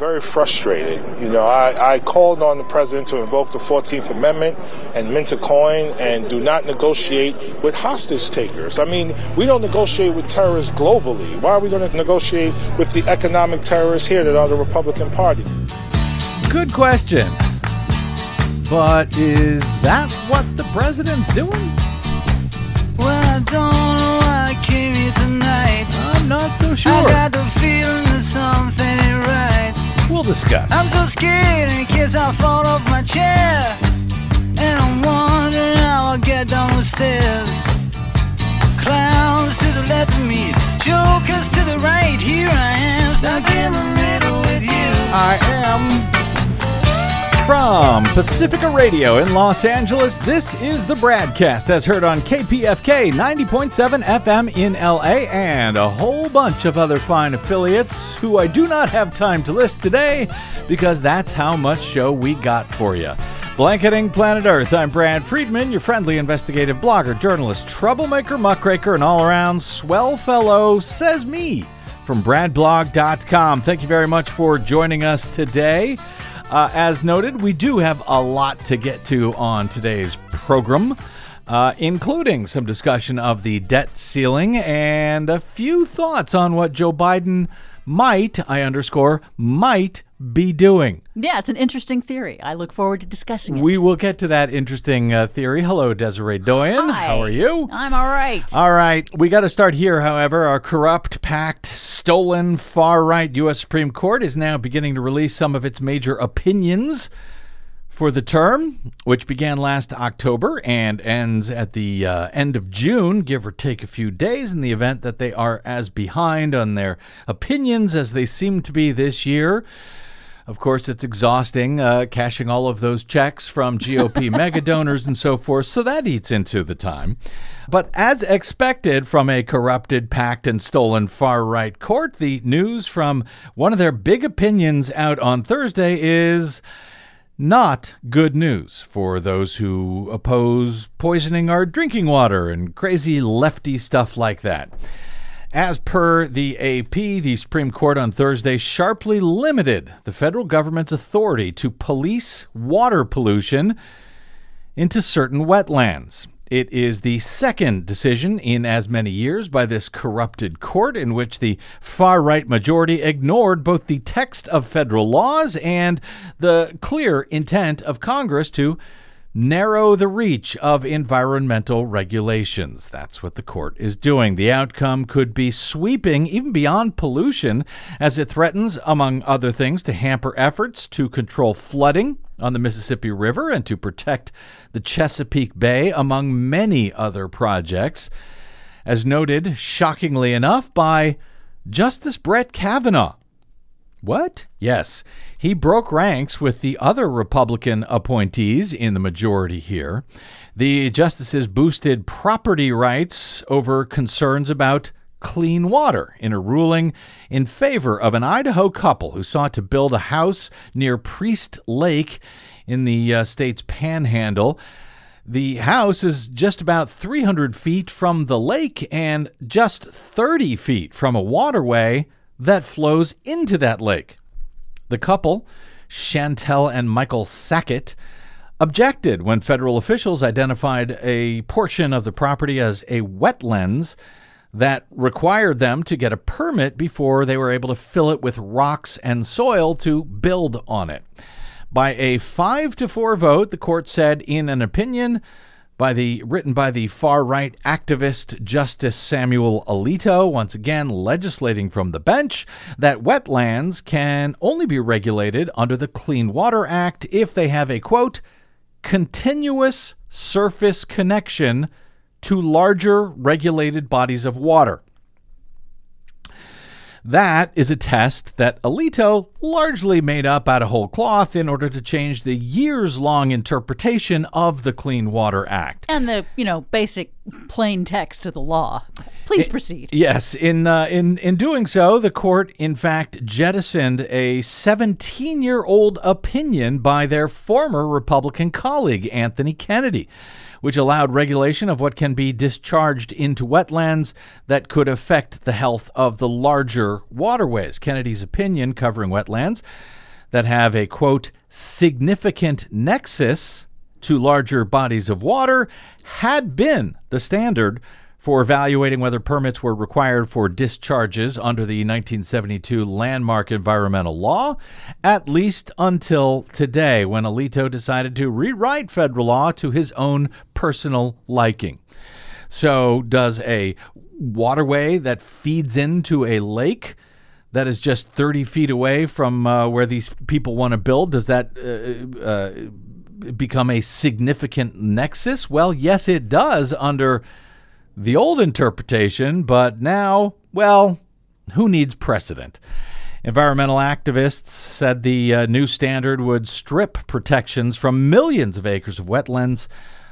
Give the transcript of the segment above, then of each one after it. very frustrated. You know, I called on the president to invoke the 14th Amendment and mint a coin and do not negotiate with hostage takers. I mean, we don't negotiate with terrorists globally. Why are we going to negotiate with the economic terrorists here that are the Republican Party? Good question. But is that what the president's doing? Well, I don't know why I came here tonight. I'm not so sure. I got the feeling that something ain't right. We'll discuss. I'm so scared in case I fall off my chair. And I'm wondering how I'll get down the stairs. Clowns to the left of me, jokers to the right. Here I am, stuck in the middle with you. I am. From Pacifica Radio in Los Angeles, this is the Bradcast, as heard on KPFK 90.7 FM in LA and a whole bunch of other fine affiliates who I do not have time to list today because that's how much show we got for you. Blanketing Planet Earth, I'm Brad Friedman, your friendly investigative blogger, journalist, troublemaker, muckraker, and all-around swell fellow, says me, from Bradblog.com. Thank you very much for joining us today. As noted, we do have a lot to get to on today's program, including some discussion of the debt ceiling and a few thoughts on what Joe Biden might be doing. Yeah, it's an interesting theory. I look forward to discussing it. We will get to that interesting theory. Hello, Desiree Doyen. Hi. How are you? I'm all right. All right. We got to start here, however. Our corrupt, packed, stolen, far-right U.S. Supreme Court is now beginning to release some of its major opinions for the term, which began last October and ends at the end of June, give or take a few days, in the event that they are as behind on their opinions as they seem to be this year. Of course, it's exhausting, cashing all of those checks from GOP mega donors and so forth, so that eats into the time. But as expected from a corrupted, packed, and stolen far-right court, the news from one of their big opinions out on Thursday is not good news for those who oppose poisoning our drinking water and crazy lefty stuff like that. As per the AP, the Supreme Court on Thursday sharply limited the federal government's authority to police water pollution into certain wetlands. It is the second decision in as many years by this corrupted court in which the far-right majority ignored both the text of federal laws and the clear intent of Congress to narrow the reach of environmental regulations. That's what the court is doing. The outcome could be sweeping, even beyond pollution, as it threatens, among other things, to hamper efforts to control flooding on the Mississippi River and to protect the Chesapeake Bay, among many other projects, as noted, shockingly enough, by Justice Brett Kavanaugh. What? Yes. He broke ranks with the other Republican appointees in the majority here. The justices boosted property rights over concerns about clean water in a ruling in favor of an Idaho couple who sought to build a house near Priest Lake in the state's panhandle. The house is just about 300 feet from the lake and just 30 feet from a waterway that flows into that lake. The couple, Chantel and Michael Sackett, objected when federal officials identified a portion of the property as a wetlands that required them to get a permit before they were able to fill it with rocks and soil to build on it. By a 5-4 vote, the court said in an opinion written by the far-right activist Justice Samuel Alito, once again legislating from the bench, that wetlands can only be regulated under the Clean Water Act if they have a, quote, continuous surface connection to larger regulated bodies of water. That is a test that Alito largely made up out of whole cloth in order to change the years-long interpretation of the Clean Water Act. And the, basic plain text of the law. Please proceed. Yes. In doing so, the court, in fact, jettisoned a 17-year-old opinion by their former Republican colleague, Anthony Kennedy, which allowed regulation of what can be discharged into wetlands that could affect the health of the larger waterways. Kennedy's opinion covering wetlands that have a, quote, significant nexus to larger bodies of water had been the standard for evaluating whether permits were required for discharges under the 1972 landmark environmental law, at least until today, when Alito decided to rewrite federal law to his own personal liking. So does a waterway that feeds into a lake that is just 30 feet away from where these people want to build, does that become a significant nexus? Well, yes, it does under the old interpretation, but now, well, who needs precedent? Environmental activists said the new standard would strip protections from millions of acres of wetlands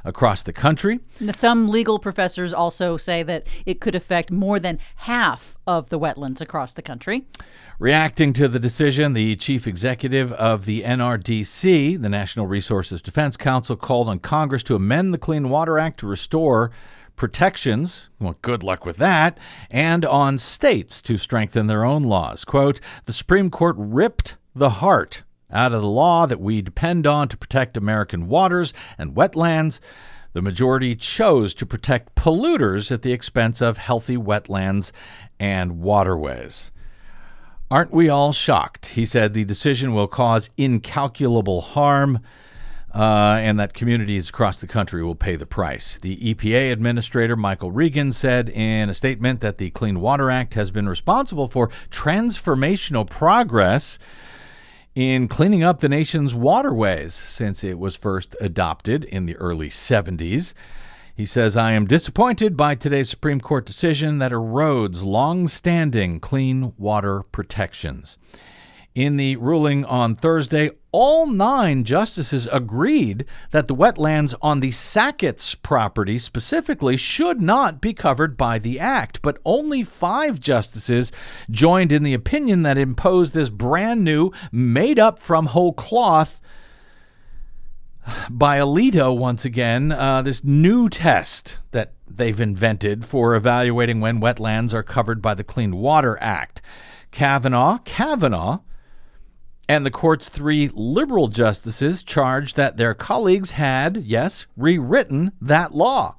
across the country. Some legal professors also say that it could affect more than half of the wetlands across the country. Reacting to the decision, the chief executive of the NRDC, the National Resources Defense Council, called on Congress to amend the Clean Water Act to restore protections, well, good luck with that, and on states to strengthen their own laws. Quote, the Supreme Court ripped the heart out of the law that we depend on to protect American waters and wetlands. The majority chose to protect polluters at the expense of healthy wetlands and waterways. Aren't we all shocked? He said the decision will cause incalculable harm, and that communities across the country will pay the price. The EPA Administrator Michael Regan said in a statement that the Clean Water Act has been responsible for transformational progress in cleaning up the nation's waterways since it was first adopted in the early 70s. He says, I am disappointed by today's Supreme Court decision that erodes long-standing clean water protections. In the ruling on Thursday, all 9 justices agreed that the wetlands on the Sackett's property specifically should not be covered by the act, but only 5 justices joined in the opinion that imposed this brand new, made up from whole cloth by Alito once again, this new test that they've invented for evaluating when wetlands are covered by the Clean Water Act. Kavanaugh, and the court's 3 liberal justices charged that their colleagues had, yes, rewritten that law.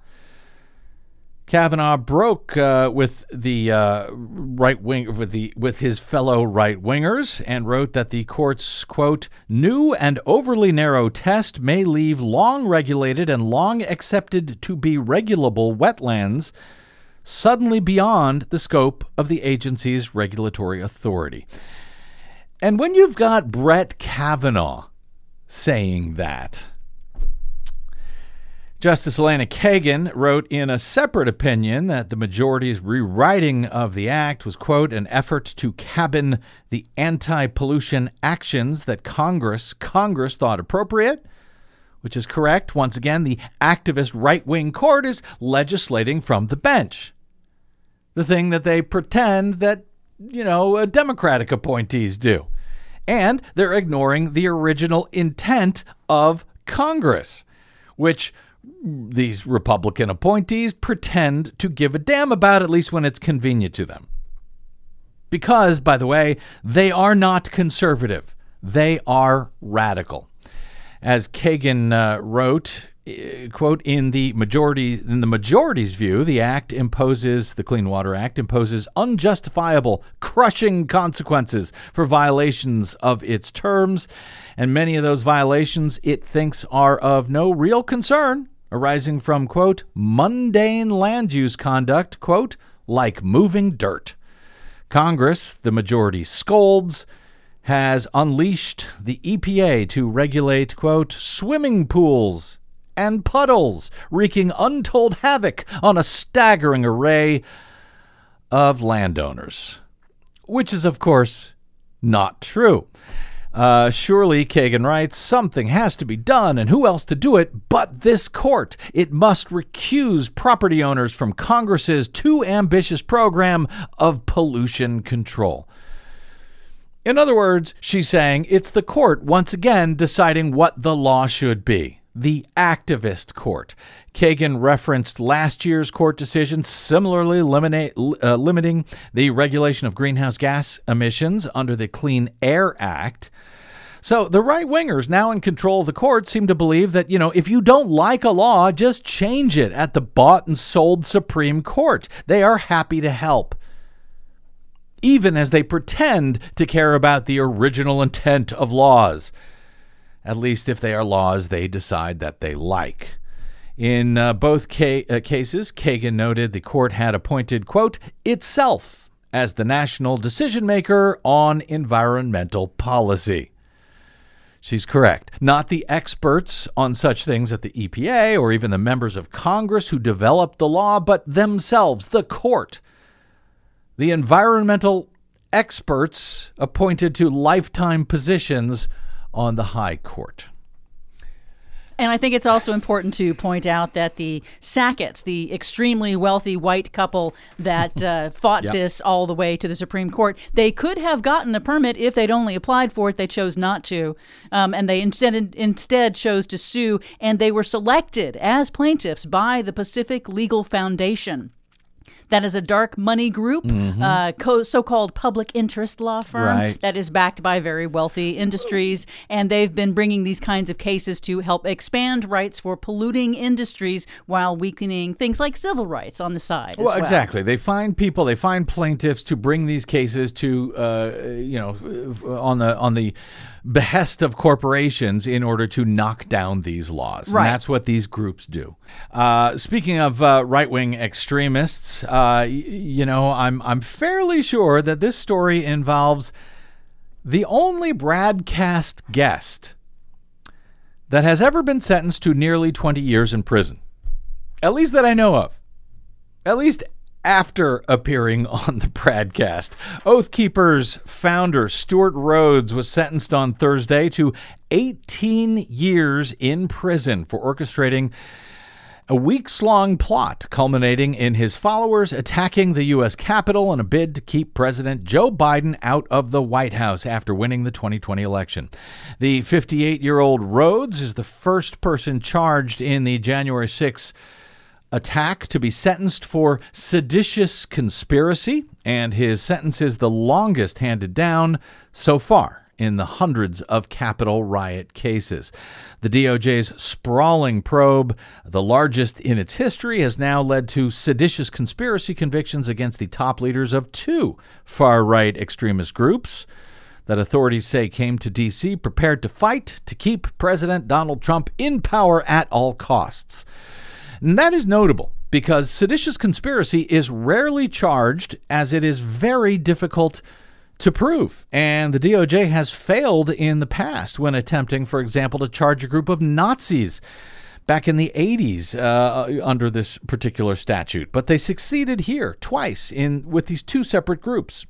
Kavanaugh broke with the right wing with his fellow right wingers and wrote that the court's, quote, new and overly narrow test may leave long regulated and long accepted to be regulable wetlands suddenly beyond the scope of the agency's regulatory authority. And when you've got Brett Kavanaugh saying that, Justice Elena Kagan wrote in a separate opinion that the majority's rewriting of the act was, quote, an effort to cabin the anti-pollution actions that Congress thought appropriate, which is correct. Once again, the activist right-wing court is legislating from the bench, the thing that they pretend that Democratic appointees do. And they're ignoring the original intent of Congress, which these Republican appointees pretend to give a damn about, at least when it's convenient to them. Because, by the way, they are not conservative. They are radical. As Kagan wrote, quote, in the majority's view, the Clean Water Act imposes unjustifiable, crushing consequences for violations of its terms, and many of those violations it thinks are of no real concern, arising from, quote, mundane land use conduct, quote, like moving dirt. Congress, the majority scolds, has unleashed the EPA to regulate, quote, swimming pools and puddles, wreaking untold havoc on a staggering array of landowners, which is, of course, not true. Surely, Kagan writes, something has to be done, and who else to do it but this court? It must recuse property owners from Congress's too ambitious program of pollution control. In other words, she's saying it's the court once again deciding what the law should be. the activist court. Kagan referenced last year's court decision similarly limiting the regulation of greenhouse gas emissions under the Clean Air Act. So the right-wingers now in control of the court seem to believe that, you know, if you don't like a law, just change it at the bought and sold Supreme Court. They are happy to help, even as they pretend to care about the original intent of laws, at least if they are laws they decide that they like. In both cases, Kagan noted the court had appointed, quote, itself as the national decision-maker on environmental policy. She's correct. Not the experts on such things at the EPA or even the members of Congress who developed the law, but themselves, the court. The environmental experts appointed to lifetime positions on the high court. And I think it's also important to point out that the Sacketts, the extremely wealthy white couple that fought this all the way to the Supreme Court, they could have gotten a permit if they'd only applied for it. They chose not to. And they instead chose to sue. And they were selected as plaintiffs by the Pacific Legal Foundation. That is a dark money group, so-called public interest law firm that is backed by very wealthy industries. And they've been bringing these kinds of cases to help expand rights for polluting industries while weakening things like civil rights on the side. Well, exactly. They find people, they find plaintiffs to bring these cases to, on the behest of corporations in order to knock down these laws. Right. And that's what these groups do. Speaking of right-wing extremists, I'm fairly sure that this story involves the only Bradcast guest that has ever been sentenced to nearly 20 years in prison, at least that I know of, at least after appearing on the Bradcast. Oath Keepers founder Stuart Rhodes was sentenced on Thursday to 18 years in prison for orchestrating a weeks-long plot culminating in his followers attacking the U.S. Capitol in a bid to keep President Joe Biden out of the White House after winning the 2020 election. The 58-year-old Rhodes is the first person charged in the January 6th attack to be sentenced for seditious conspiracy, and his sentence is the longest handed down so far in the hundreds of Capitol riot cases. The DOJ's sprawling probe, the largest in its history, has now led to seditious conspiracy convictions against the top leaders of two far-right extremist groups that authorities say came to D.C. prepared to fight to keep President Donald Trump in power at all costs. And that is notable, because seditious conspiracy is rarely charged, as it is very difficult to prove, and the DOJ has failed in the past when attempting, for example, to charge a group of Nazis back in the 80s under this particular statute. But they succeeded here twice with these two separate groups.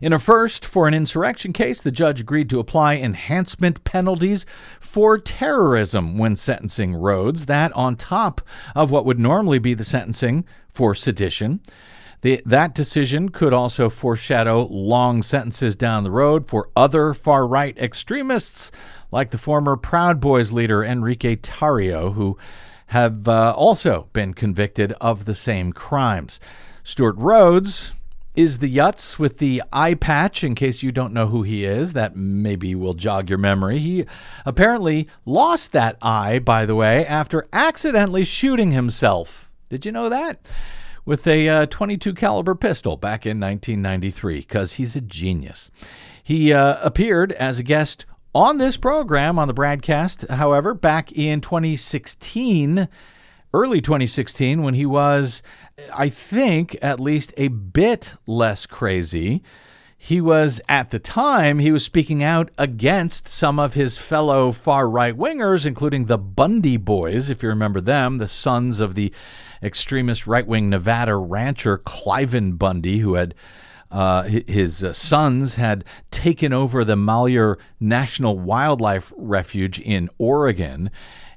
In a first, for an insurrection case, the judge agreed to apply enhancement penalties for terrorism when sentencing Rhodes, that on top of what would normally be the sentencing for sedition. That decision could also foreshadow long sentences down the road for other far-right extremists, like the former Proud Boys leader Enrique Tarrio, who have also been convicted of the same crimes. Stuart Rhodes is the Yutz with the eye patch, in case you don't know who he is. That maybe will jog your memory. He apparently lost that eye, by the way, after accidentally shooting himself. Did you know that? With a .22 caliber pistol back in 1993, because he's a genius. He appeared as a guest on this program, on the Bradcast, however, back in 2016, early 2016, when he was, I think, at least a bit less crazy. He was, at the time, he was speaking out against some of his fellow far right-wingers, including the Bundy Boys, if you remember them, the sons of the extremist right-wing Nevada rancher Cliven Bundy, who had his sons had taken over the Malheur National Wildlife Refuge in Oregon,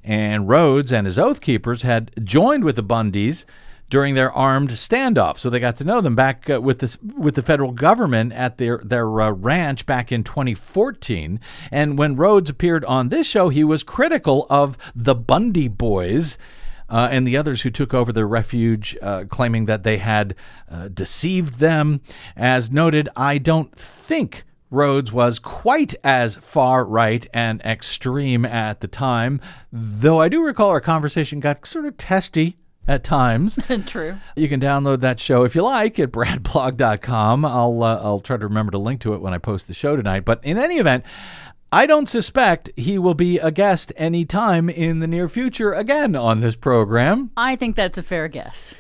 and Rhodes and his Oath Keepers had joined with the Bundys during their armed standoff. So they got to know them back with the federal government at their ranch back in 2014. And when Rhodes appeared on this show, he was critical of the Bundy Boys and the others who took over their refuge, claiming that they had deceived them. As noted, I don't think Rhodes was quite as far right and extreme at the time, though I do recall our conversation got sort of testy at times. True. You can download that show if you like at bradblog.com. I'll try to remember to link to it when I post the show tonight. But in any event, I don't suspect he will be a guest anytime in the near future again on this program. I think that's a fair guess.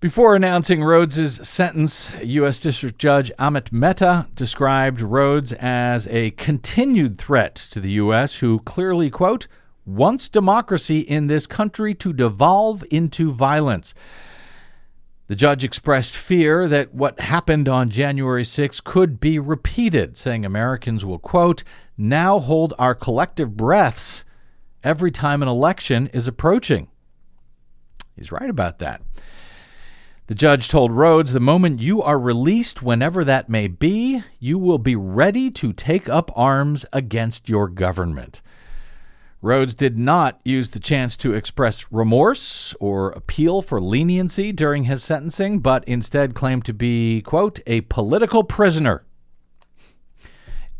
Before announcing Rhodes' sentence, U.S. District Judge Amit Mehta described Rhodes as a continued threat to the U.S. who clearly, quote, wants democracy in this country to devolve into violence. The judge expressed fear that what happened on January 6 could be repeated, saying Americans will, quote, now hold our collective breaths every time an election is approaching. He's right about that. The judge told Rhodes, the moment you are released, whenever that may be, you will be ready to take up arms against your government. Rhodes did not use the chance to express remorse or appeal for leniency during his sentencing, but instead claimed to be, quote, a political prisoner.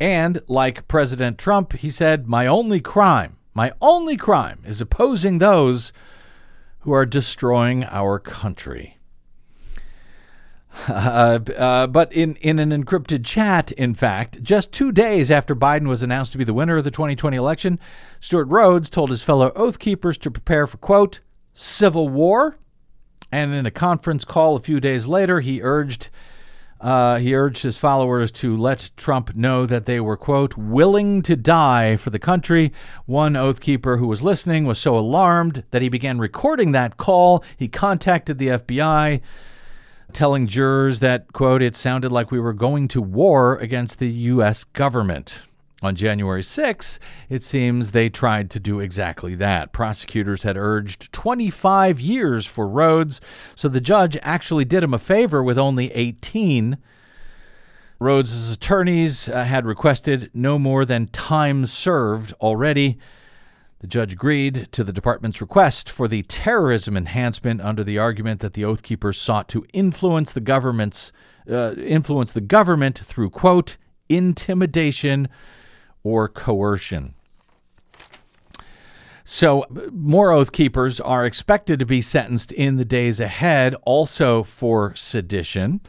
And like President Trump, he said, my only crime is opposing those who are destroying our country. But in an encrypted chat, in fact, just 2 days after Biden was announced to be the winner of the 2020 election, Stuart Rhodes told his fellow Oath Keepers to prepare for, quote, civil war. And in a conference call a few days later, he urged his followers to let Trump know that they were, quote, willing to die for the country. One Oath Keeper who was listening was so alarmed that he began recording that call. He contacted the FBI, telling jurors that, quote, it sounded like we were going to war against the U.S. government. On January 6, it seems they tried to do exactly that. Prosecutors had urged 25 years for Rhodes, so the judge actually did him a favor with only 18. Rhodes' attorneys had requested no more than time served already. The judge agreed to the department's request for the terrorism enhancement under the argument that the Oath Keepers sought to influence the government through, quote, intimidation or coercion. So more Oath Keepers are expected to be sentenced in the days ahead, also for sedition.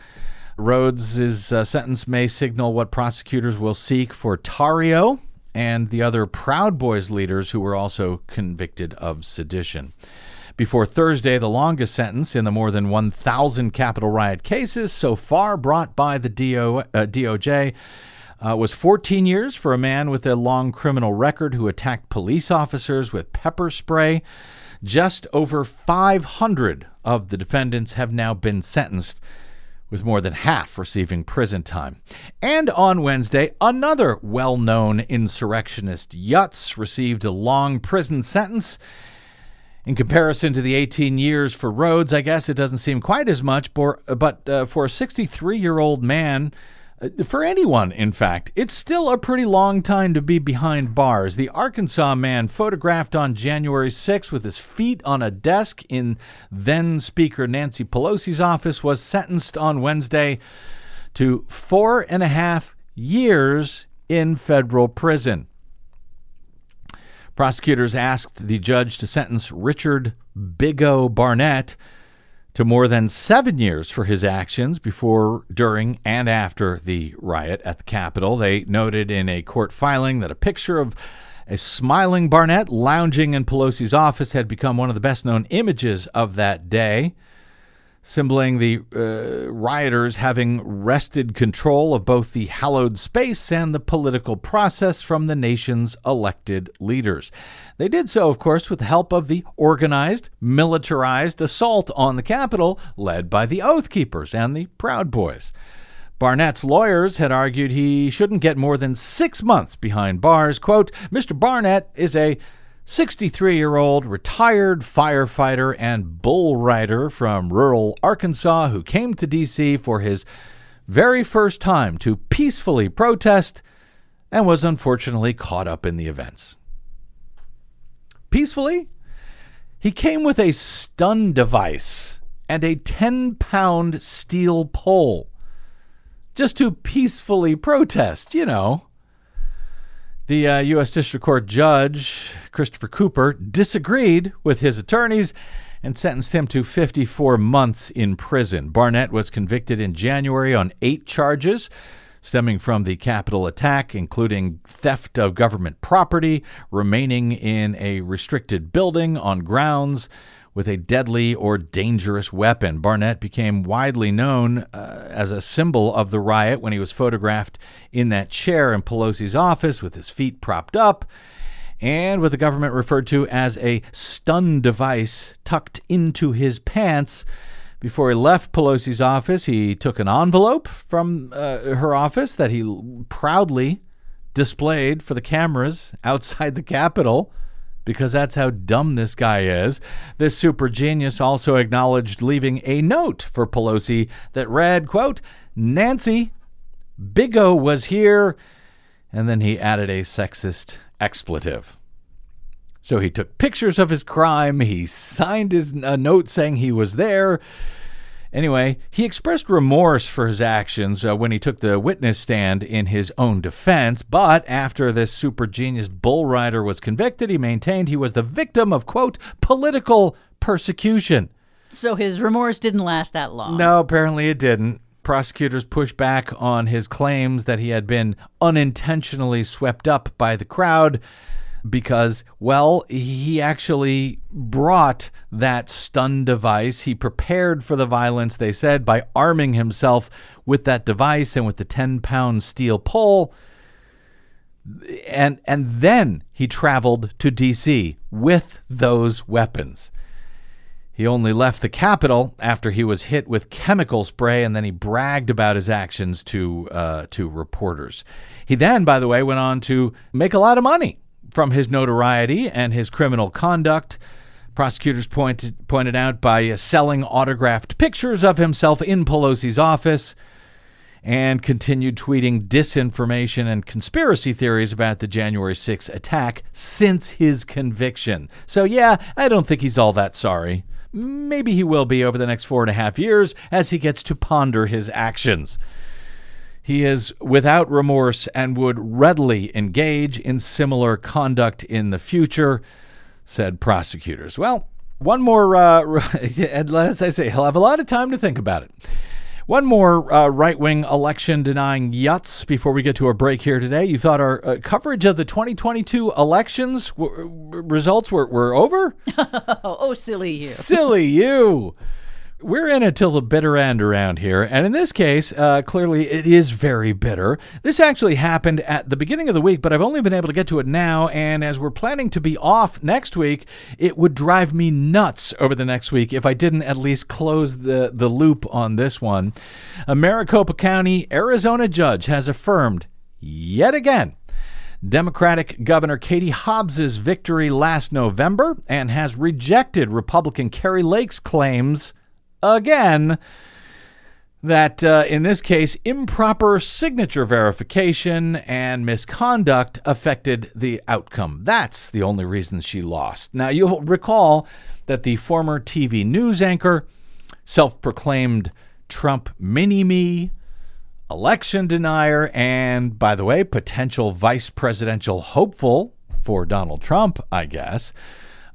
Rhodes' sentence may signal what prosecutors will seek for Tarrio and the other Proud Boys leaders who were also convicted of sedition. Before Thursday, the longest sentence in the more than 1,000 Capitol riot cases so far brought by the DOJ was 14 years for a man with a long criminal record who attacked police officers with pepper spray. Just over 500 of the defendants have now been sentenced, with more than half receiving prison time. And on Wednesday, another well-known insurrectionist, Yutz, received a long prison sentence. In comparison to the 18 years for Rhodes, I guess it doesn't seem quite as much, but for a 63-year-old man, for anyone, in fact, it's still a pretty long time to be behind bars. The Arkansas man photographed on January 6 with his feet on a desk in then-Speaker Nancy Pelosi's office was sentenced on Wednesday to 4.5 years in federal prison. Prosecutors asked the judge to sentence Richard Bigo Barnett to more than 7 years for his actions before, during, and after the riot at the Capitol. They noted in a court filing that a picture of a smiling Barnett lounging in Pelosi's office had become one of the best-known images of that day, symboling the rioters having wrested control of both the hallowed space and the political process from the nation's elected leaders. They did so, of course, with the help of the organized, militarized assault on the Capitol led by the Oath Keepers and the Proud Boys. Barnett's lawyers had argued he shouldn't get more than 6 months behind bars. Quote, Mr. Barnett is a 63-year-old retired firefighter and bull rider from rural Arkansas who came to D.C. for his very first time to peacefully protest and was unfortunately caught up in the events. Peacefully? He came with a stun device and a 10-pound steel pole just to peacefully protest, you know. The U.S. District Court Judge, Christopher Cooper, disagreed with his attorneys and sentenced him to 54 months in prison. Barnett was convicted in January on 8 charges stemming from the Capitol attack, including theft of government property, remaining in a restricted building on grounds with a deadly or dangerous weapon. Barnett became widely known as a symbol of the riot when he was photographed in that chair in Pelosi's office with his feet propped up and with the government referred to as a stun device tucked into his pants. Before he left Pelosi's office, he took an envelope from her office that he proudly displayed for the cameras outside the Capitol, because that's how dumb this guy is. This super genius also acknowledged leaving a note for Pelosi that read, quote, "Nancy, Bigo was here," and then he added a sexist expletive. So he took pictures of his crime, he signed his note saying he was there. Anyway, he expressed remorse for his actions when he took the witness stand in his own defense, but after this super genius bull rider was convicted, he maintained he was the victim of, quote, political persecution. So his remorse didn't last that long. No, apparently it didn't. Prosecutors pushed back on his claims that he had been unintentionally swept up by the crowd because, well, he actually brought that stun device. He prepared for the violence, they said, by arming himself with that device and with the 10-pound steel pole. And then he traveled to D.C. with those weapons. He only left the Capitol after he was hit with chemical spray, and then he bragged about his actions to reporters. He then, by the way, went on to make a lot of money from his notoriety and his criminal conduct. Prosecutors pointed out by selling autographed pictures of himself in Pelosi's office and continued tweeting disinformation and conspiracy theories about the January 6 attack since his conviction. So yeah, I don't think he's all that sorry. Maybe he will be over the next 4.5 years as he gets to ponder his actions. He is without remorse and would readily engage in similar conduct in the future, said prosecutors. Well, one more, as I say, he'll have a lot of time to think about it. One more right-wing election-denying yutz before we get to a break here today. You thought our coverage of the 2022 elections results were over? Oh, silly you. Silly you. We're in it till the bitter end around here, and in this case, clearly it is very bitter. This actually happened at the beginning of the week, but I've only been able to get to it now, and as we're planning to be off next week, it would drive me nuts over the next week if I didn't at least close the loop on this one. A Maricopa County, Arizona judge has affirmed yet again Democratic Governor Katie Hobbs's victory last November and has rejected Republican Carrie Lake's claims again that in this case improper signature verification and misconduct affected the outcome. That's the only reason she lost. Now, you'll recall that the former TV news anchor, self-proclaimed Trump mini-me, election denier, and, by the way, potential vice presidential hopeful for Donald Trump, I guess,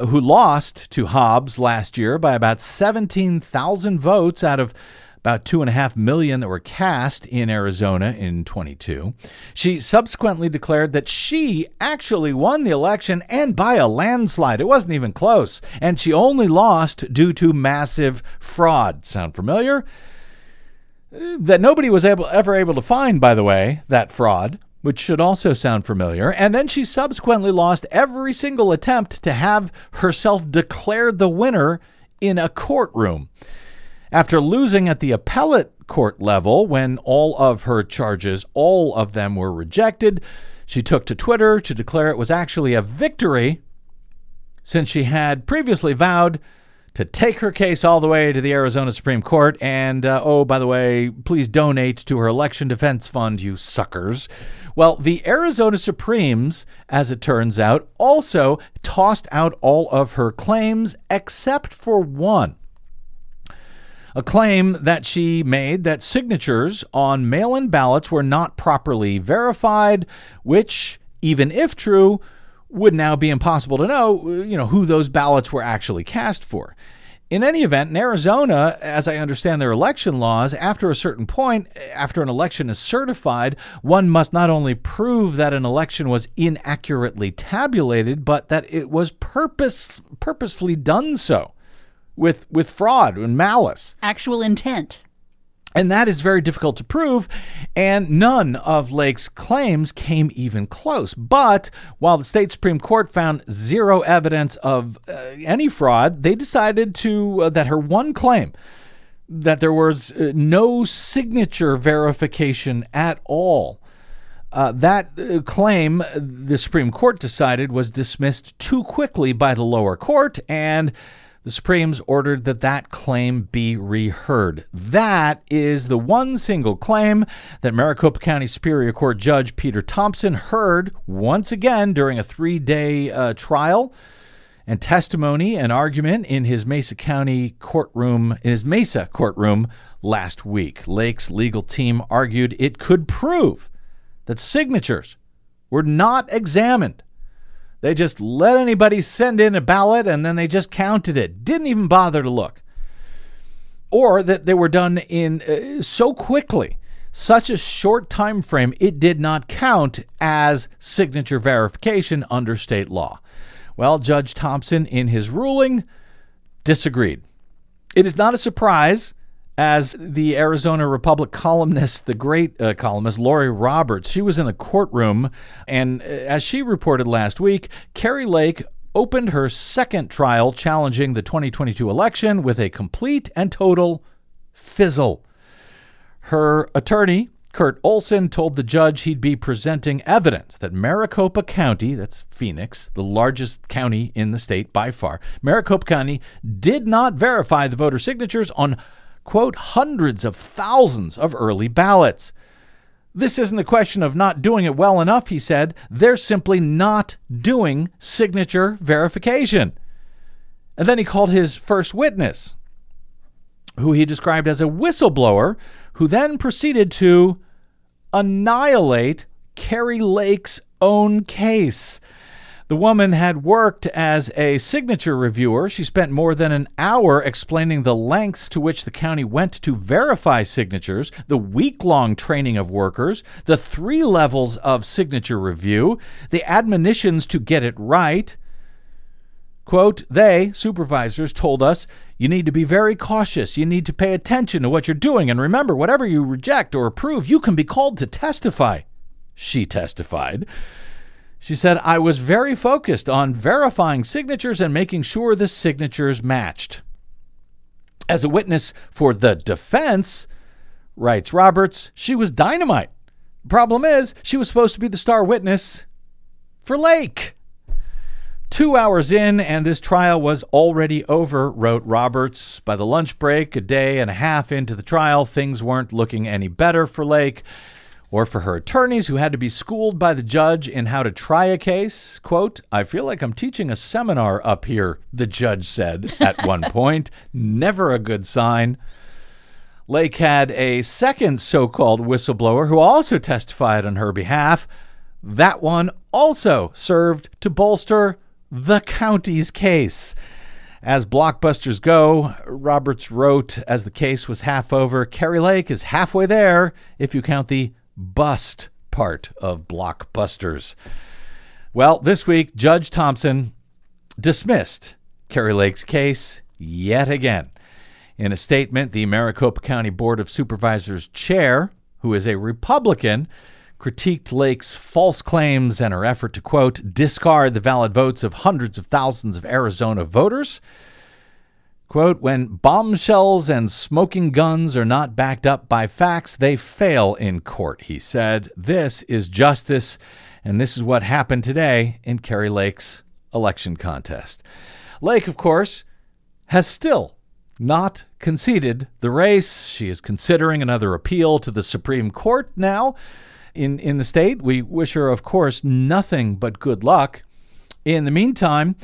who lost to Hobbs last year by about 17,000 votes out of about 2.5 million that were cast in Arizona in 22. She subsequently declared that she actually won the election, and by a landslide. It wasn't even close. And she only lost due to massive fraud. Sound familiar? That nobody was ever able to find, by the way, that fraud, which should also sound familiar. And then she subsequently lost every single attempt to have herself declared the winner in a courtroom. After losing at the appellate court level, when all of her charges, all of them were rejected, she took to Twitter to declare it was actually a victory since she had previously vowed to take her case all the way to the Arizona Supreme Court. And, oh, by the way, please donate to her election defense fund, you suckers. Well, the Arizona Supremes, as it turns out, also tossed out all of her claims except for one. A claim that she made that signatures on mail-in ballots were not properly verified, which, even if true, would now be impossible to know, who those ballots were actually cast for. In any event, in Arizona, as I understand their election laws, after a certain point, after an election is certified, one must not only prove that an election was inaccurately tabulated, but that it was purposefully done so with fraud and malice. Actual intent. And that is very difficult to prove, and none of Lake's claims came even close. But while the state Supreme Court found zero evidence of any fraud, they decided to that her one claim, that there was no signature verification at all, that claim, the Supreme Court decided, was dismissed too quickly by the lower court, and the Supremes ordered that claim be reheard. That is the one single claim that Maricopa County Superior Court Judge Peter Thompson heard once again during a three-day trial and testimony and argument in his Mesa courtroom last week. Lake's legal team argued it could prove that signatures were not examined. They just let anybody send in a ballot and then they just counted it. Didn't even bother to look. Or that they were done in so quickly, such a short time frame, it did not count as signature verification under state law. Well, Judge Thompson, in his ruling, disagreed. It is not a surprise, as the Arizona Republic columnist, the great columnist, Lori Roberts, she was in the courtroom, and as she reported last week, Carrie Lake opened her second trial challenging the 2022 election with a complete and total fizzle. Her attorney, Kurt Olson, told the judge he'd be presenting evidence that Maricopa County, that's Phoenix, the largest county in the state by far, Maricopa County did not verify the voter signatures on, quote, hundreds of thousands of early ballots. This isn't a question of not doing it well enough, he said. They're simply not doing signature verification. And then he called his first witness, who he described as a whistleblower, who then proceeded to annihilate Carrie Lake's own case. The woman had worked as a signature reviewer. She spent more than an hour explaining the lengths to which the county went to verify signatures, the week-long training of workers, the 3 levels of signature review, the admonitions to get it right. Quote, they, supervisors, told us, you need to be very cautious. You need to pay attention to what you're doing. And remember, whatever you reject or approve, you can be called to testify. She testified. She said, I was very focused on verifying signatures and making sure the signatures matched. As a witness for the defense, writes Roberts, she was dynamite. Problem is, she was supposed to be the star witness for Lake. 2 hours in, and this trial was already over, wrote Roberts. By the lunch break, a day and a half into the trial, things weren't looking any better for Lake, or for her attorneys, who had to be schooled by the judge in how to try a case. Quote, I feel like I'm teaching a seminar up here, the judge said at one point. Never a good sign. Lake had a second so-called whistleblower who also testified on her behalf. That one also served to bolster the county's case. As blockbusters go, Roberts wrote, as the case was half over, Carrie Lake is halfway there if you count the bust part of blockbusters. Well, this week, Judge Thompson dismissed Carrie Lake's case yet again. In a statement, the Maricopa County Board of Supervisors chair, who is a Republican, critiqued Lake's false claims and her effort to, quote, discard the valid votes of hundreds of thousands of Arizona voters. Quote, when bombshells and smoking guns are not backed up by facts, they fail in court, he said. This is justice, and this is what happened today in Carrie Lake's election contest. Lake, of course, has still not conceded the race. She is considering another appeal to the Supreme Court now in the state. We wish her, of course, nothing but good luck. In the meantime,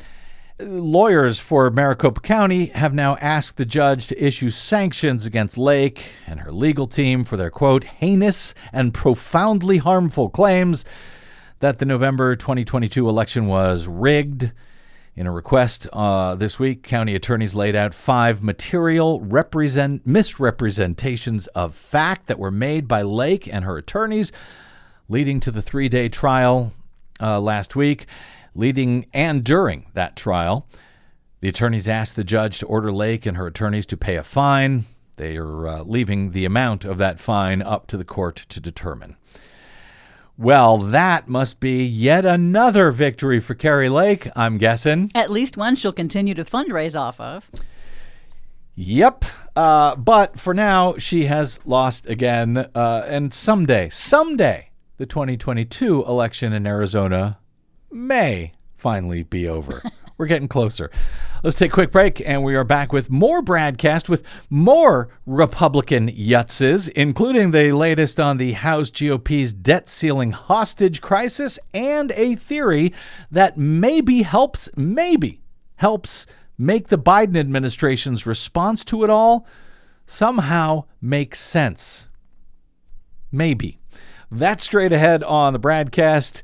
lawyers for Maricopa County have now asked the judge to issue sanctions against Lake and her legal team for their, quote, heinous and profoundly harmful claims that the November 2022 election was rigged. In a request this week, county attorneys laid out five material misrepresentations of fact that were made by Lake and her attorneys, leading to the three-day trial last week. Leading and during that trial, the attorneys asked the judge to order Lake and her attorneys to pay a fine. They are leaving the amount of that fine up to the court to determine. Well, that must be yet another victory for Carrie Lake, I'm guessing. At least one she'll continue to fundraise off of. Yep. But for now, she has lost again. And someday, the 2022 election in Arizona may finally be over. We're getting closer. Let's take a quick break, and we are back with more Bradcast with more Republican yutzes, including the latest on the House GOP's debt ceiling hostage crisis and a theory that maybe helps make the Biden administration's response to it all somehow make sense. Maybe. That's straight ahead on the Bradcast.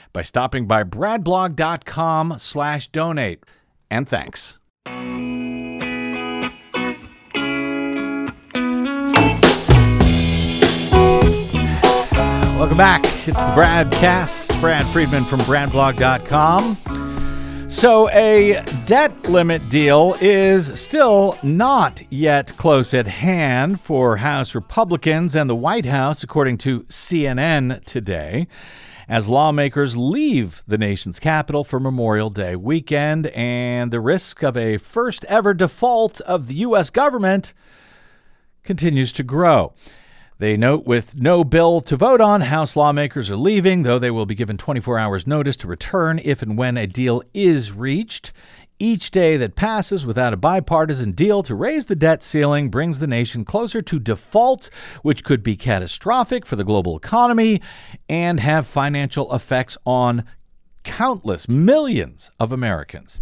by stopping by Bradblog.com/donate. And thanks. Welcome back. It's the Bradcast. Brad Friedman from Bradblog.com. So a debt limit deal is still not yet close at hand for House Republicans and the White House, according to CNN today, as lawmakers leave the nation's capital for Memorial Day weekend and the risk of a first-ever default of the U.S. government continues to grow. They note with no bill to vote on, House lawmakers are leaving, though they will be given 24 hours notice to return if and when a deal is reached. Each day that passes without a bipartisan deal to raise the debt ceiling brings the nation closer to default, which could be catastrophic for the global economy and have financial effects on countless millions of Americans.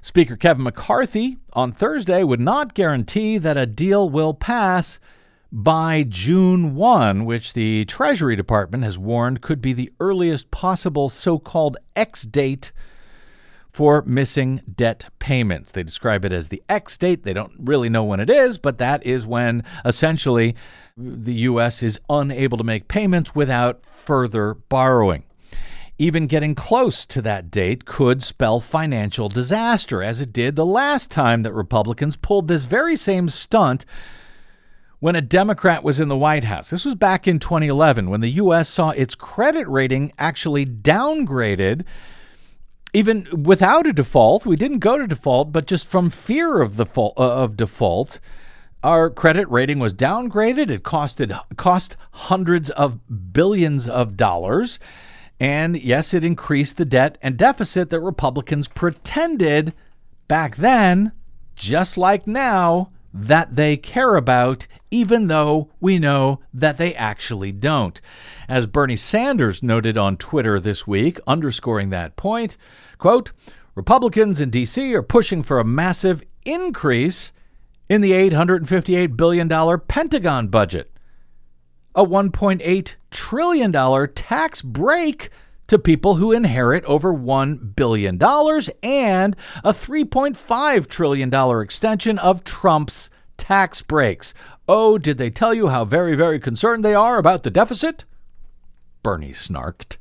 Speaker Kevin McCarthy on Thursday would not guarantee that a deal will pass by June 1, which the Treasury Department has warned could be the earliest possible so-called X date for missing debt payments. They describe it as the X date. They don't really know when it is, but that is when essentially the U.S. is unable to make payments without further borrowing. Even getting close to that date could spell financial disaster, as it did the last time that Republicans pulled this very same stunt when a Democrat was in the White House. This was back in 2011 when the U.S. saw its credit rating actually downgraded even without a default. We didn't go to default, but just from fear of default, our credit rating was downgraded. It cost hundreds of billions of dollars. And yes, it increased the debt and deficit that Republicans pretended back then, just like now, that they care about, even though we know that they actually don't. As Bernie Sanders noted on Twitter this week, underscoring that point, quote, Republicans in D.C. are pushing for a massive increase in the $858 billion Pentagon budget, a $1.8 trillion tax break to people who inherit over $1 billion, and a $3.5 trillion extension of Trump's tax breaks. Oh, did they tell you how very, very concerned they are about the deficit? Bernie snarked.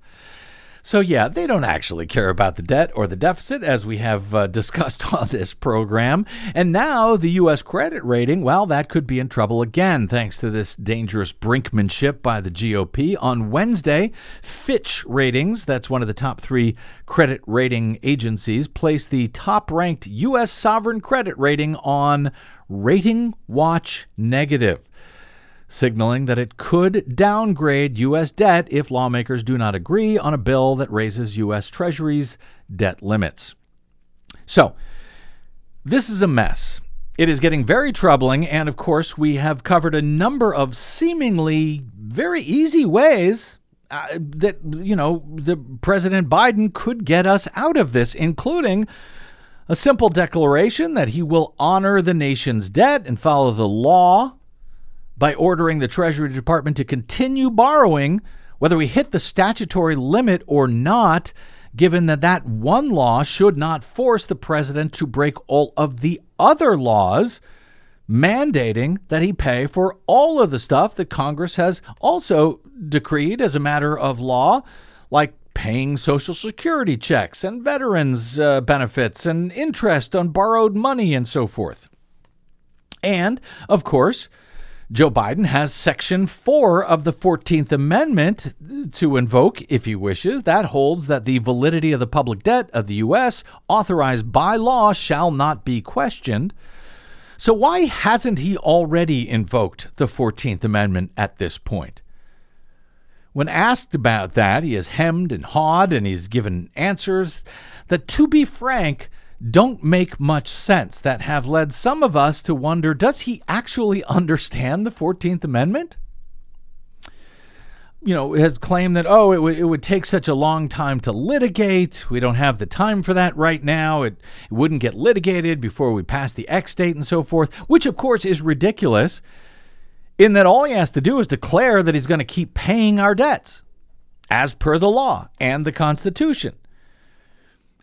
So, yeah, they don't actually care about the debt or the deficit, as we have discussed on this program. And now the U.S. credit rating, well, that could be in trouble again, thanks to this dangerous brinkmanship by the GOP. On Wednesday, Fitch Ratings, that's one of the top three credit rating agencies, placed the top-ranked U.S. sovereign credit rating on Rating Watch Negative, signaling that it could downgrade U.S. debt if lawmakers do not agree on a bill that raises U.S. Treasury's debt limits. So, this is a mess. It is getting very troubling, and of course, we have covered a number of seemingly very easy ways that, you know, the President Biden could get us out of this, including a simple declaration that he will honor the nation's debt and follow the law by ordering the Treasury Department to continue borrowing, whether we hit the statutory limit or not, given that that one law should not force the president to break all of the other laws, mandating that he pay for all of the stuff that Congress has also decreed as a matter of law, like paying Social Security checks and veterans' benefits and interest on borrowed money and so forth. And, of course, Joe Biden has Section 4 of the 14th Amendment to invoke, if he wishes. That holds that the validity of the public debt of the U.S. authorized by law shall not be questioned. So why hasn't he already invoked the 14th Amendment at this point? When asked about that, he has hemmed and hawed, and he's given answers that, to be frank, don't make much sense, that have led some of us to wonder, does he actually understand the 14th Amendment? You know, has claimed that, oh, it would take such a long time to litigate. We don't have the time for that right now. It wouldn't get litigated before we pass the X date and so forth, which, of course, is ridiculous in that all he has to do is declare that he's going to keep paying our debts as per the law and the Constitution.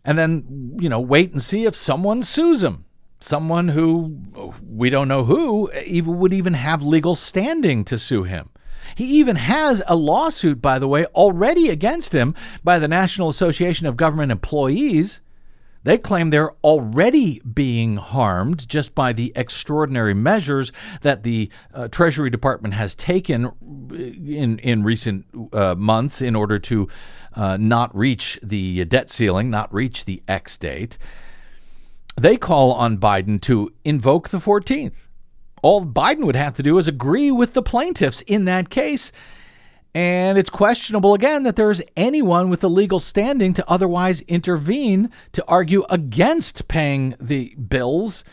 And then, you know, wait and see if someone sues him. Someone who, we don't know who, even would even have legal standing to sue him. He even has a lawsuit, by the way, already against him by the National Association of Government Employees. They claim they're already being harmed just by the extraordinary measures that the Treasury Department has taken in recent months in order to not reach the debt ceiling, not reach the X date. They call on Biden to invoke the 14th. All Biden would have to do is agree with the plaintiffs in that case. And it's questionable, again, that there is anyone with the legal standing to otherwise intervene to argue against paying the bills,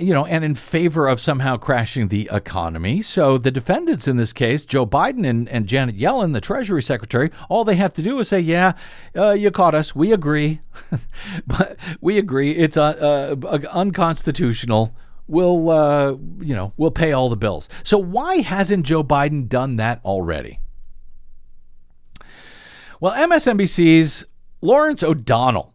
you know, and in favor of somehow crashing the economy. So the defendants in this case, Joe Biden and Janet Yellen, the Treasury Secretary, all they have to do is say, yeah, you caught us. We agree. But we agree. It's unconstitutional. We'll, you know, we'll pay all the bills. So why hasn't Joe Biden done that already? Well, MSNBC's Lawrence O'Donnell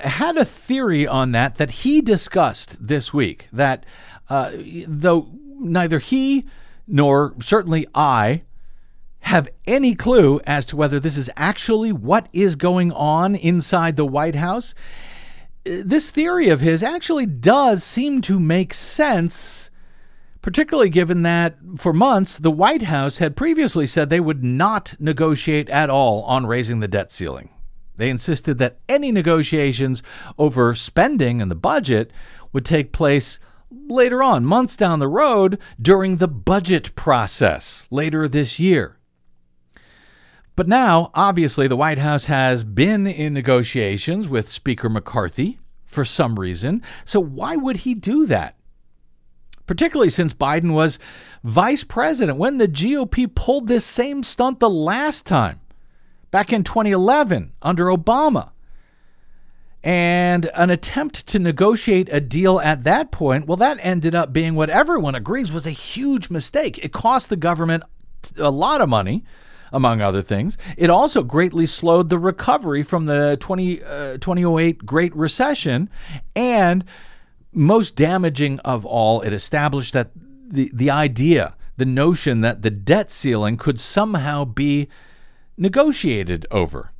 had a theory on that he discussed this week, that though neither he nor certainly I have any clue as to whether this is actually what is going on inside the White House, this theory of his actually does seem to make sense, particularly given that for months the White House had previously said they would not negotiate at all on raising the debt ceiling. They insisted that any negotiations over spending and the budget would take place later on, months down the road, during the budget process later this year. But now, obviously, the White House has been in negotiations with Speaker McCarthy for some reason. So why would he do that? Particularly since Biden was vice president when the GOP pulled this same stunt the last time, back in 2011 under Obama. And an attempt to negotiate a deal at that point, well, that ended up being what everyone agrees was a huge mistake. It cost the government a lot of money, among other things. It also greatly slowed the recovery from the 2008 Great Recession. And most damaging of all, it established that the idea, the notion that the debt ceiling could somehow be negotiated over.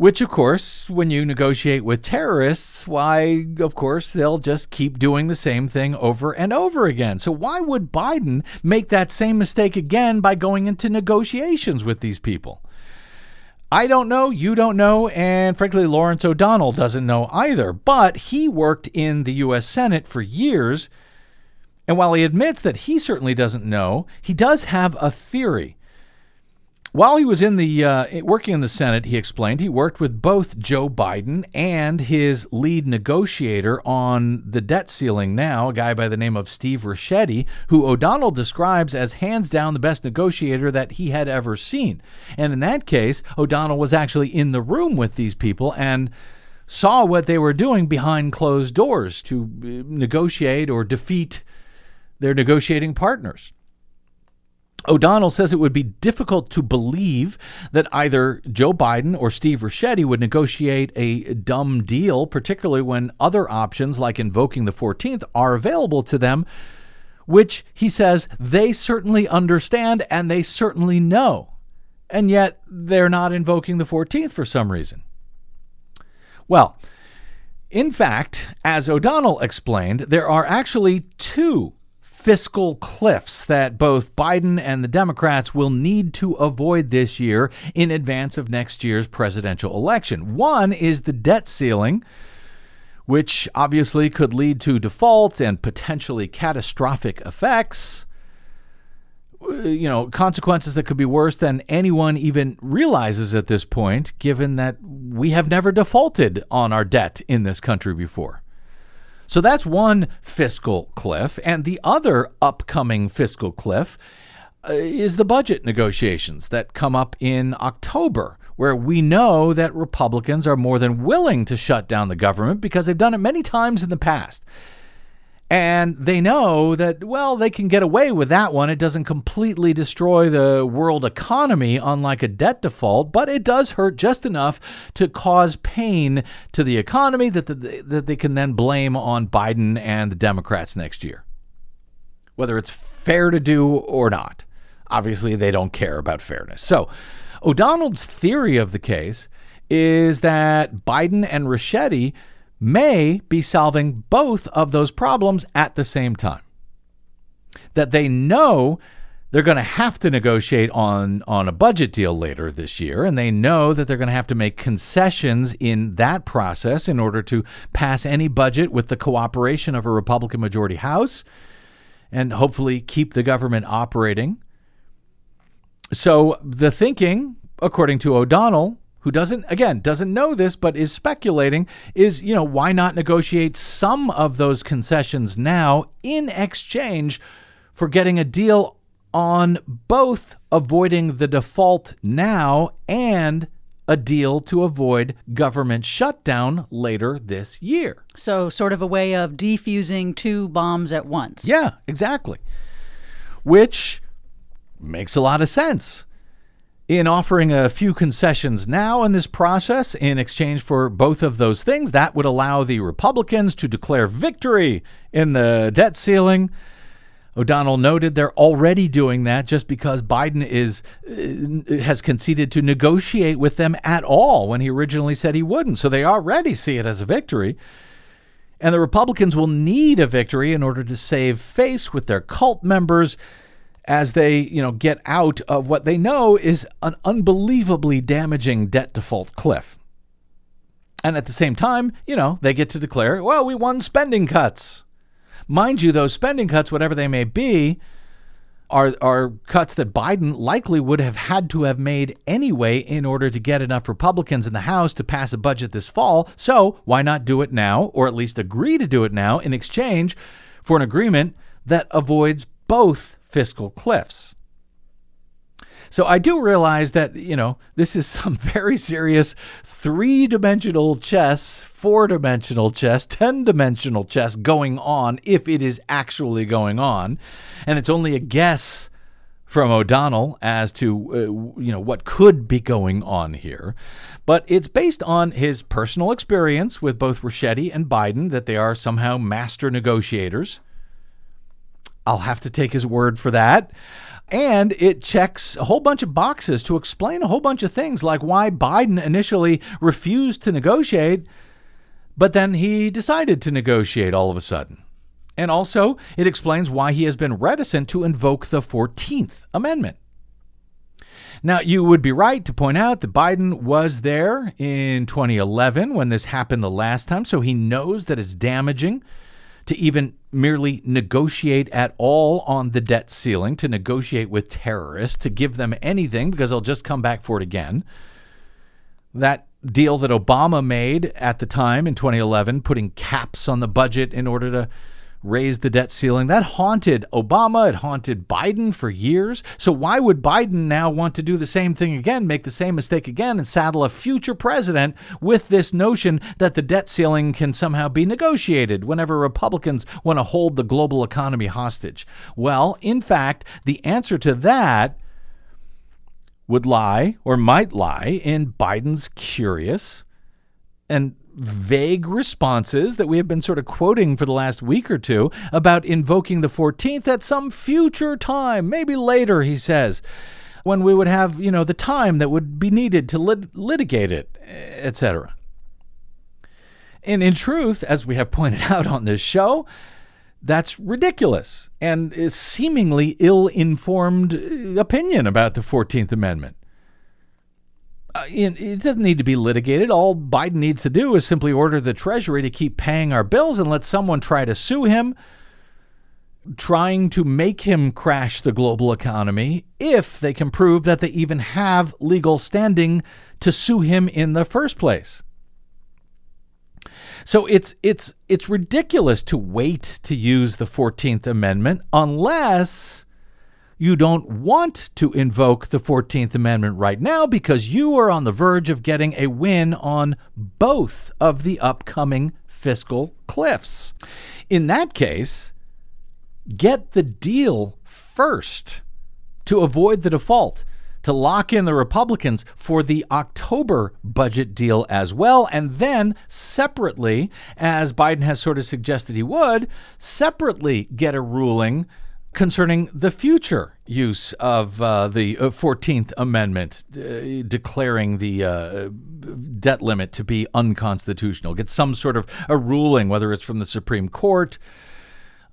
Which, of course, when you negotiate with terrorists, why, of course, they'll just keep doing the same thing over and over again. So why would Biden make that same mistake again by going into negotiations with these people? I don't know, you don't know, and frankly, Lawrence O'Donnell doesn't know either. But he worked in the U.S. Senate for years, and while he admits that he certainly doesn't know, he does have a theory. While he was in the working in the Senate, he explained he worked with both Joe Biden and his lead negotiator on the debt ceiling now, a guy by the name of Steve Ruschetti, who O'Donnell describes as hands down the best negotiator that he had ever seen. And in that case, O'Donnell was actually in the room with these people and saw what they were doing behind closed doors to negotiate or defeat their negotiating partners. O'Donnell says it would be difficult to believe that either Joe Biden or Steve Ruschetti would negotiate a dumb deal, particularly when other options like invoking the 14th are available to them, which he says they certainly understand and they certainly know. And yet they're not invoking the 14th for some reason. Well, in fact, as O'Donnell explained, there are actually two fiscal cliffs that both Biden and the Democrats will need to avoid this year in advance of next year's presidential election. One is the debt ceiling, which obviously could lead to default and potentially catastrophic effects, you know, consequences that could be worse than anyone even realizes at this point, given that we have never defaulted on our debt in this country before. So that's one fiscal cliff. And the other upcoming fiscal cliff is the budget negotiations that come up in October, where we know that Republicans are more than willing to shut down the government because they've done it many times in the past. And they know that, well, they can get away with that one. It doesn't completely destroy the world economy, unlike a debt default, but it does hurt just enough to cause pain to the economy that they can then blame on Biden and the Democrats next year, whether it's fair to do or not. Obviously, they don't care about fairness. So O'Donnell's theory of the case is that Biden and Ruschetti may be solving both of those problems at the same time, that they know they're going to have to negotiate on a budget deal later this year, and they know that they're going to have to make concessions in that process in order to pass any budget with the cooperation of a Republican majority House and hopefully keep the government operating. So the thinking, according to O'Donnell, who doesn't know this, but is speculating, is, you know, why not negotiate some of those concessions now in exchange for getting a deal on both avoiding the default now and a deal to avoid government shutdown later this year. So sort of a way of defusing two bombs at once. Yeah, exactly. Which makes a lot of sense. In offering a few concessions now in this process in exchange for both of those things, that would allow the Republicans to declare victory in the debt ceiling. O'Donnell noted they're already doing that just because Biden has conceded to negotiate with them at all when he originally said he wouldn't. So they already see it as a victory. And the Republicans will need a victory in order to save face with their cult members as they, you know, get out of what they know is an unbelievably damaging debt default cliff. And at the same time, you know, they get to declare, well, we won spending cuts. Mind you, those spending cuts, whatever they may be, are cuts that Biden likely would have had to have made anyway in order to get enough Republicans in the House to pass a budget this fall. So why not do it now, or at least agree to do it now in exchange for an agreement that avoids both fiscal cliffs. So I do realize that, you know, this is some very serious three-dimensional chess, four-dimensional chess, 10-dimensional chess going on, if it is actually going on. And it's only a guess from O'Donnell as to, you know, what could be going on here. But it's based on his personal experience with both Ruschetti and Biden, that they are somehow master negotiators. I'll have to take his word for that. And it checks a whole bunch of boxes to explain a whole bunch of things, like why Biden initially refused to negotiate, but then he decided to negotiate all of a sudden. And also, it explains why he has been reticent to invoke the 14th Amendment. Now, you would be right to point out that Biden was there in 2011 when this happened the last time, so he knows that it's damaging to even merely negotiate at all on the debt ceiling, to negotiate with terrorists, to give them anything, because they'll just come back for it again. That deal that Obama made at the time in 2011, putting caps on the budget in order to raise the debt ceiling, that haunted Obama. It haunted Biden for years. So why would Biden now want to do the same thing again, make the same mistake again, and saddle a future president with this notion that the debt ceiling can somehow be negotiated whenever Republicans want to hold the global economy hostage? Well, in fact, the answer to that would lie, or might lie, in Biden's curious and vague responses that we have been sort of quoting for the last week or two about invoking the 14th at some future time, maybe later, he says, when we would have, you know, the time that would be needed to litigate it, etc. And in truth, as we have pointed out on this show, that's ridiculous and is seemingly ill-informed opinion about the 14th Amendment. It doesn't need to be litigated. All Biden needs to do is simply order the Treasury to keep paying our bills and let someone try to sue him, trying to make him crash the global economy, if they can prove that they even have legal standing to sue him in the first place. So it's ridiculous to wait to use the 14th Amendment unless you don't want to invoke the 14th Amendment right now because you are on the verge of getting a win on both of the upcoming fiscal cliffs. In that case, get the deal first to avoid the default, to lock in the Republicans for the October budget deal as well, and then separately, as Biden has sort of suggested he would, separately get a ruling concerning the future use of the 14th Amendment, declaring the debt limit to be unconstitutional. Get some sort of a ruling, whether it's from the Supreme Court,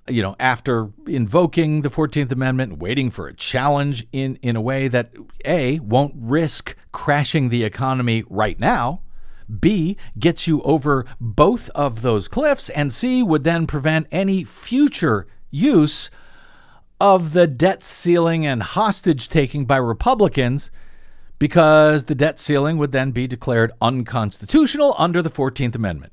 you know, after invoking the 14th Amendment, waiting for a challenge in a way that, A, won't risk crashing the economy right now, B, gets you over both of those cliffs, and C, would then prevent any future use of the debt ceiling and hostage taking by Republicans, because the debt ceiling would then be declared unconstitutional under the 14th Amendment.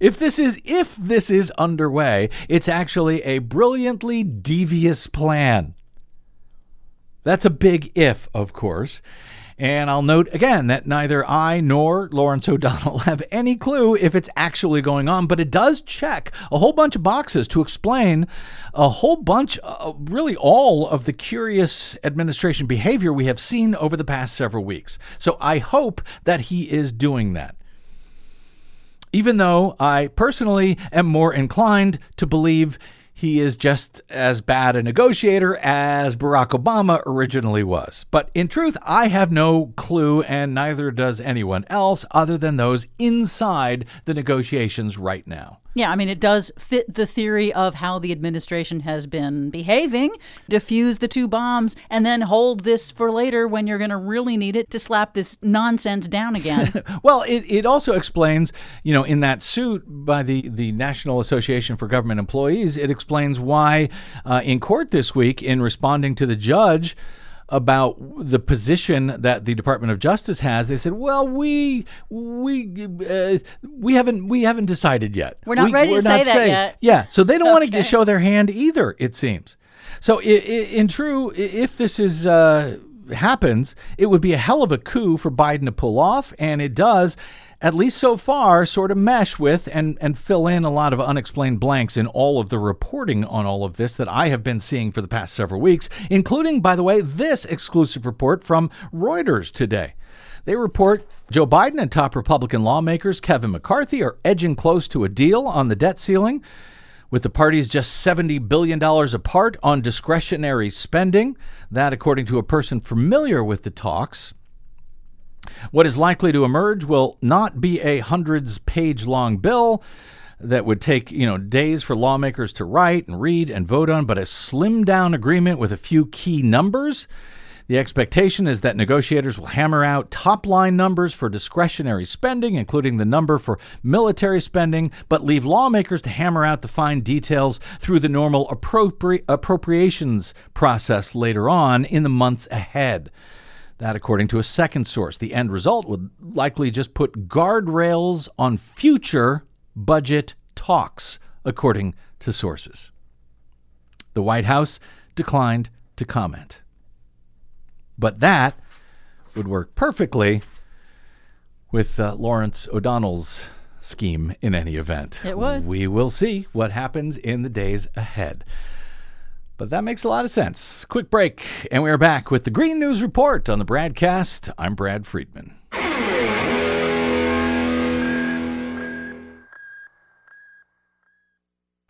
If this is underway, it's actually a brilliantly devious plan. That's a big if, of course. And I'll note again that neither I nor Lawrence O'Donnell have any clue if it's actually going on, but it does check a whole bunch of boxes to explain a whole bunch, really all of the curious administration behavior we have seen over the past several weeks. So I hope that he is doing that, even though I personally am more inclined to believe he is just as bad a negotiator as Barack Obama originally was. But in truth, I have no clue, and neither does anyone else other than those inside the negotiations right now. Yeah, I mean, it does fit the theory of how the administration has been behaving. Defuse the two bombs and then hold this for later when you're going to really need it to slap this nonsense down again. Well, it also explains, you know, in that suit by the National Association for Government Employees, it explains why in court this week, in responding to the judge about the position that the Department of Justice has, they said, "Well, we haven't decided yet. We're not ready to say that yet." Yeah, so they don't want to show their hand either, it seems. So, if this is happens, it would be a hell of a coup for Biden to pull off, and it does, at least so far, sort of mesh with and fill in a lot of unexplained blanks in all of the reporting on all of this that I have been seeing for the past several weeks, including, by the way, this exclusive report from Reuters today. They report Joe Biden and top Republican lawmakers Kevin McCarthy are edging close to a deal on the debt ceiling, with the parties just $70 billion apart on discretionary spending. That, according to a person familiar with the talks. What is likely to emerge will not be a hundreds-page-long bill that would take, days for lawmakers to write and read and vote on, but a slimmed-down agreement with a few key numbers. The expectation is that negotiators will hammer out top-line numbers for discretionary spending, including the number for military spending, but leave lawmakers to hammer out the fine details through the normal appropriations process later on in the months ahead. That, according to a second source, the end result would likely just put guardrails on future budget talks, according to sources. The White House declined to comment. But that would work perfectly with Lawrence O'Donnell's scheme in any event. It would. We will see what happens in the days ahead. But that makes a lot of sense. Quick break, and we're back with the Green News Report on the Bradcast. I'm Brad Friedman.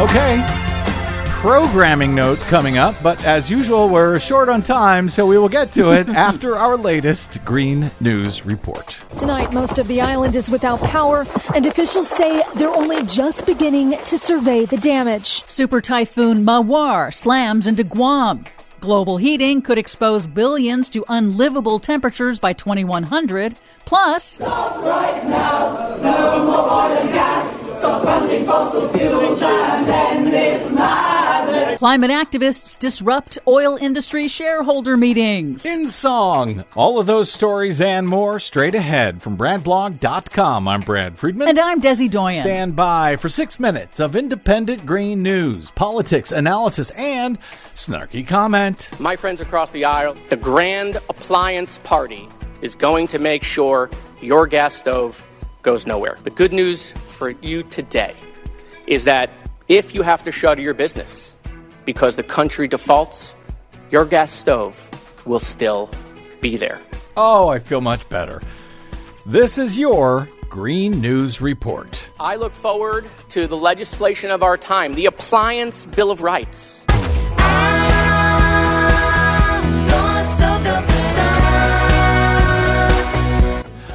Okay, programming note coming up, but as usual, we're short on time, so we will get to it after our latest Green News Report. Tonight, most of the island is without power, and officials say they're only just beginning to survey the damage. Super Typhoon Mawar slams into Guam. Global heating could expose billions to unlivable temperatures by 2100. Plus, stop right now, no more oil and gas. Stop funding fossil fuels and end this madness. Climate activists disrupt oil industry shareholder meetings. In song, all of those stories and more straight ahead from bradblog.com. I'm Brad Friedman. And I'm Desi Doyen. Stand by for 6 minutes of independent green news, politics, analysis, and snarky comment. My friends across the aisle, the Grand Appliance Party is going to make sure your gas stove goes nowhere. The good news for you today is that if you have to shutter your business because the country defaults, your gas stove will still be there. Oh, I feel much better. This is your Green News Report. I look forward to the legislation of our time, the Appliance Bill of Rights. I'm gonna soak up the sun.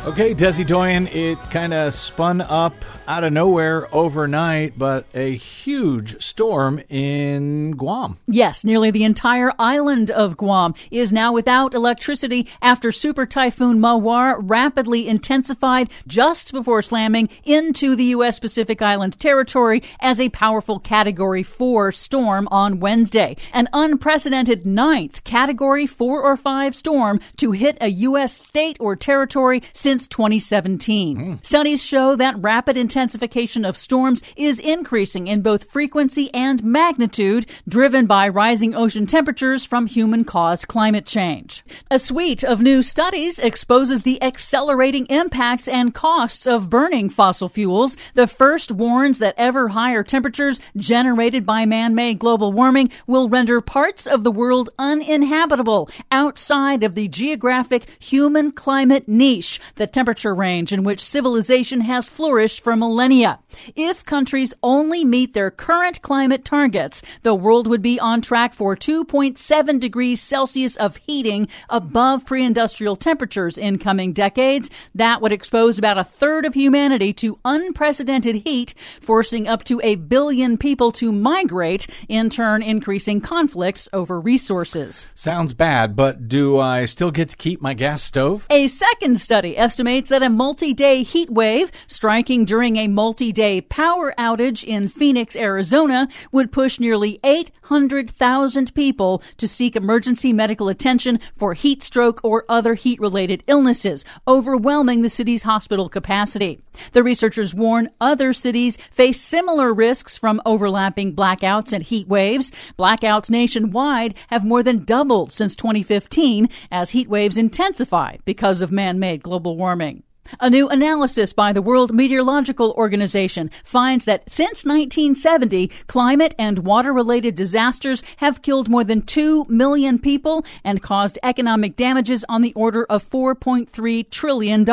Okay, Desi Doyen, it kind of spun up out of nowhere overnight, but a huge storm in Guam. Yes, nearly the entire island of Guam is now without electricity after Super Typhoon Mawar rapidly intensified just before slamming into the U.S. Pacific Island territory as a powerful Category 4 storm on Wednesday. An unprecedented ninth Category 4 or 5 storm to hit a U.S. state or territory since 2017. Studies show that rapid intensification of storms is increasing in both frequency and magnitude, driven by rising ocean temperatures from human-caused climate change. A suite of new studies exposes the accelerating impacts and costs of burning fossil fuels. The first warns that ever higher temperatures generated by man-made global warming will render parts of the world uninhabitable outside of the geographic human climate niche, the temperature range in which civilization has flourished for millennia. If countries only meet their current climate targets, the world would be on track for 2.7 degrees Celsius of heating above pre-industrial temperatures in coming decades. That would expose about a third of humanity to unprecedented heat, forcing up to 1 billion people to migrate, in turn increasing conflicts over resources. Sounds bad, but do I still get to keep my gas stove? A second study estimates that a multi-day heat wave striking during a multi-day power outage in Phoenix, Arizona, would push nearly 800,000 people to seek emergency medical attention for heat stroke or other heat-related illnesses, overwhelming the city's hospital capacity. The researchers warn other cities face similar risks from overlapping blackouts and heat waves. Blackouts nationwide have more than doubled since 2015 as heat waves intensify because of man-made global warming. A new analysis by the World Meteorological Organization finds that since 1970, climate and water-related disasters have killed more than 2 million people and caused economic damages on the order of $4.3 trillion.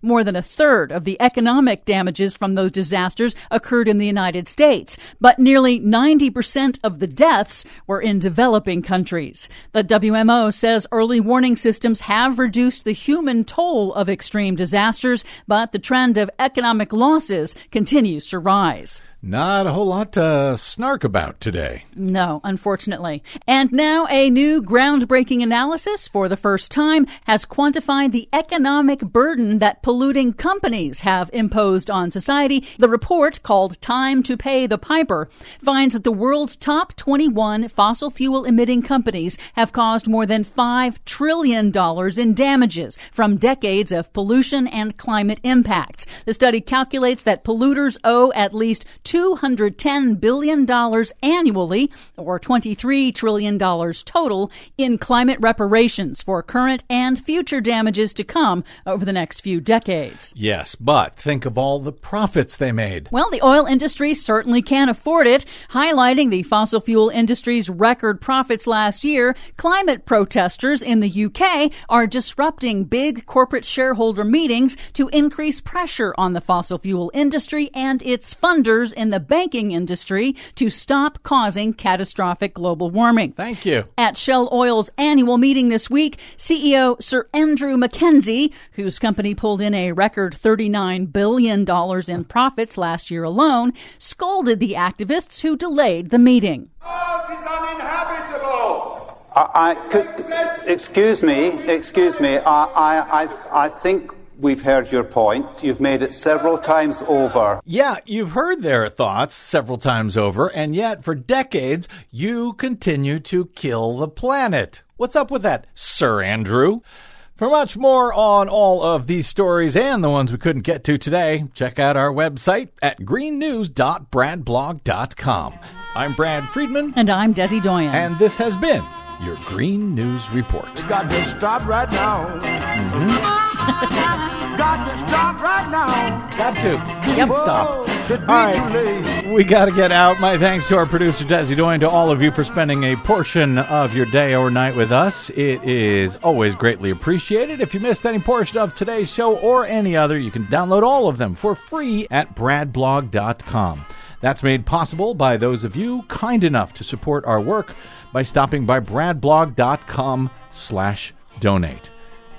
More than a third of the economic damages from those disasters occurred in the United States, but nearly 90% of the deaths were in developing countries. The WMO says early warning systems have reduced the human toll of extreme disasters, but the trend of economic losses continues to rise. Not a whole lot to snark about today. No, unfortunately. And now a new groundbreaking analysis for the first time has quantified the economic burden that polluting companies have imposed on society. The report, called Time to Pay the Piper, finds that the world's top 21 fossil fuel emitting companies have caused more than $5 trillion in damages from decades of pollution and climate impacts. The study calculates that polluters owe at least $210 billion annually, or $23 trillion total, in climate reparations for current and future damages to come over the next few decades. Yes, but think of all the profits they made. Well, the oil industry certainly can't afford it. Highlighting the fossil fuel industry's record profits last year, climate protesters in the UK are disrupting big corporate shareholder meetings to increase pressure on the fossil fuel industry and its funders in the banking industry to stop causing catastrophic global warming. Thank you. At Shell Oil's annual meeting this week, CEO Sir Andrew Mackenzie, whose company pulled in a record $39 billion in profits last year alone, scolded the activists who delayed the meeting. Earth is uninhabitable. Excuse me. I think we've heard your point. You've made it several times over. Yeah, you've heard their thoughts several times over, and yet for decades you continue to kill the planet. What's up with that, Sir Andrew? For much more on all of these stories and the ones we couldn't get to today, check out our website at greennews.bradblog.com. I'm Brad Friedman. And I'm Desi Doyen. And this has been your Green News Report. We got to stop right now. Mm-hmm. Got to stop right now. Got to. Yep. Stop. All right. We got to get out. My thanks to our producer, Desi Doyen, to all of you for spending a portion of your day or night with us. It is always greatly appreciated. If you missed any portion of today's show or any other, you can download all of them for free at bradblog.com. That's made possible by those of you kind enough to support our work by stopping by bradblog.com/donate.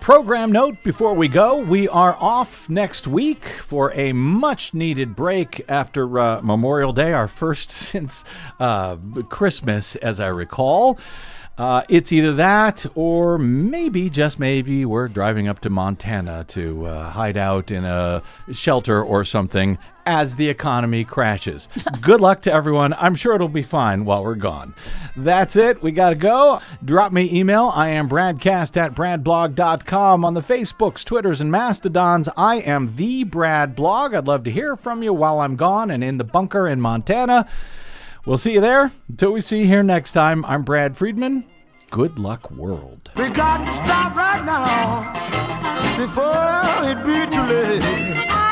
Program note before we go, we are off next week for a much-needed break after Memorial Day, our first since Christmas, as I recall. It's either that or maybe, just maybe, we're driving up to Montana to hide out in a shelter or something as the economy crashes. Good luck to everyone. I'm sure it'll be fine while we're gone. That's it. We got to go. Drop me email. I am bradcast@bradblog.com. On the Facebooks, Twitters, and Mastodons, I am the Brad Blog. I'd love to hear from you while I'm gone and in the bunker in Montana. We'll see you there. Until we see you here next time, I'm Brad Friedman. Good luck, world. We got to stop right now before it be too late.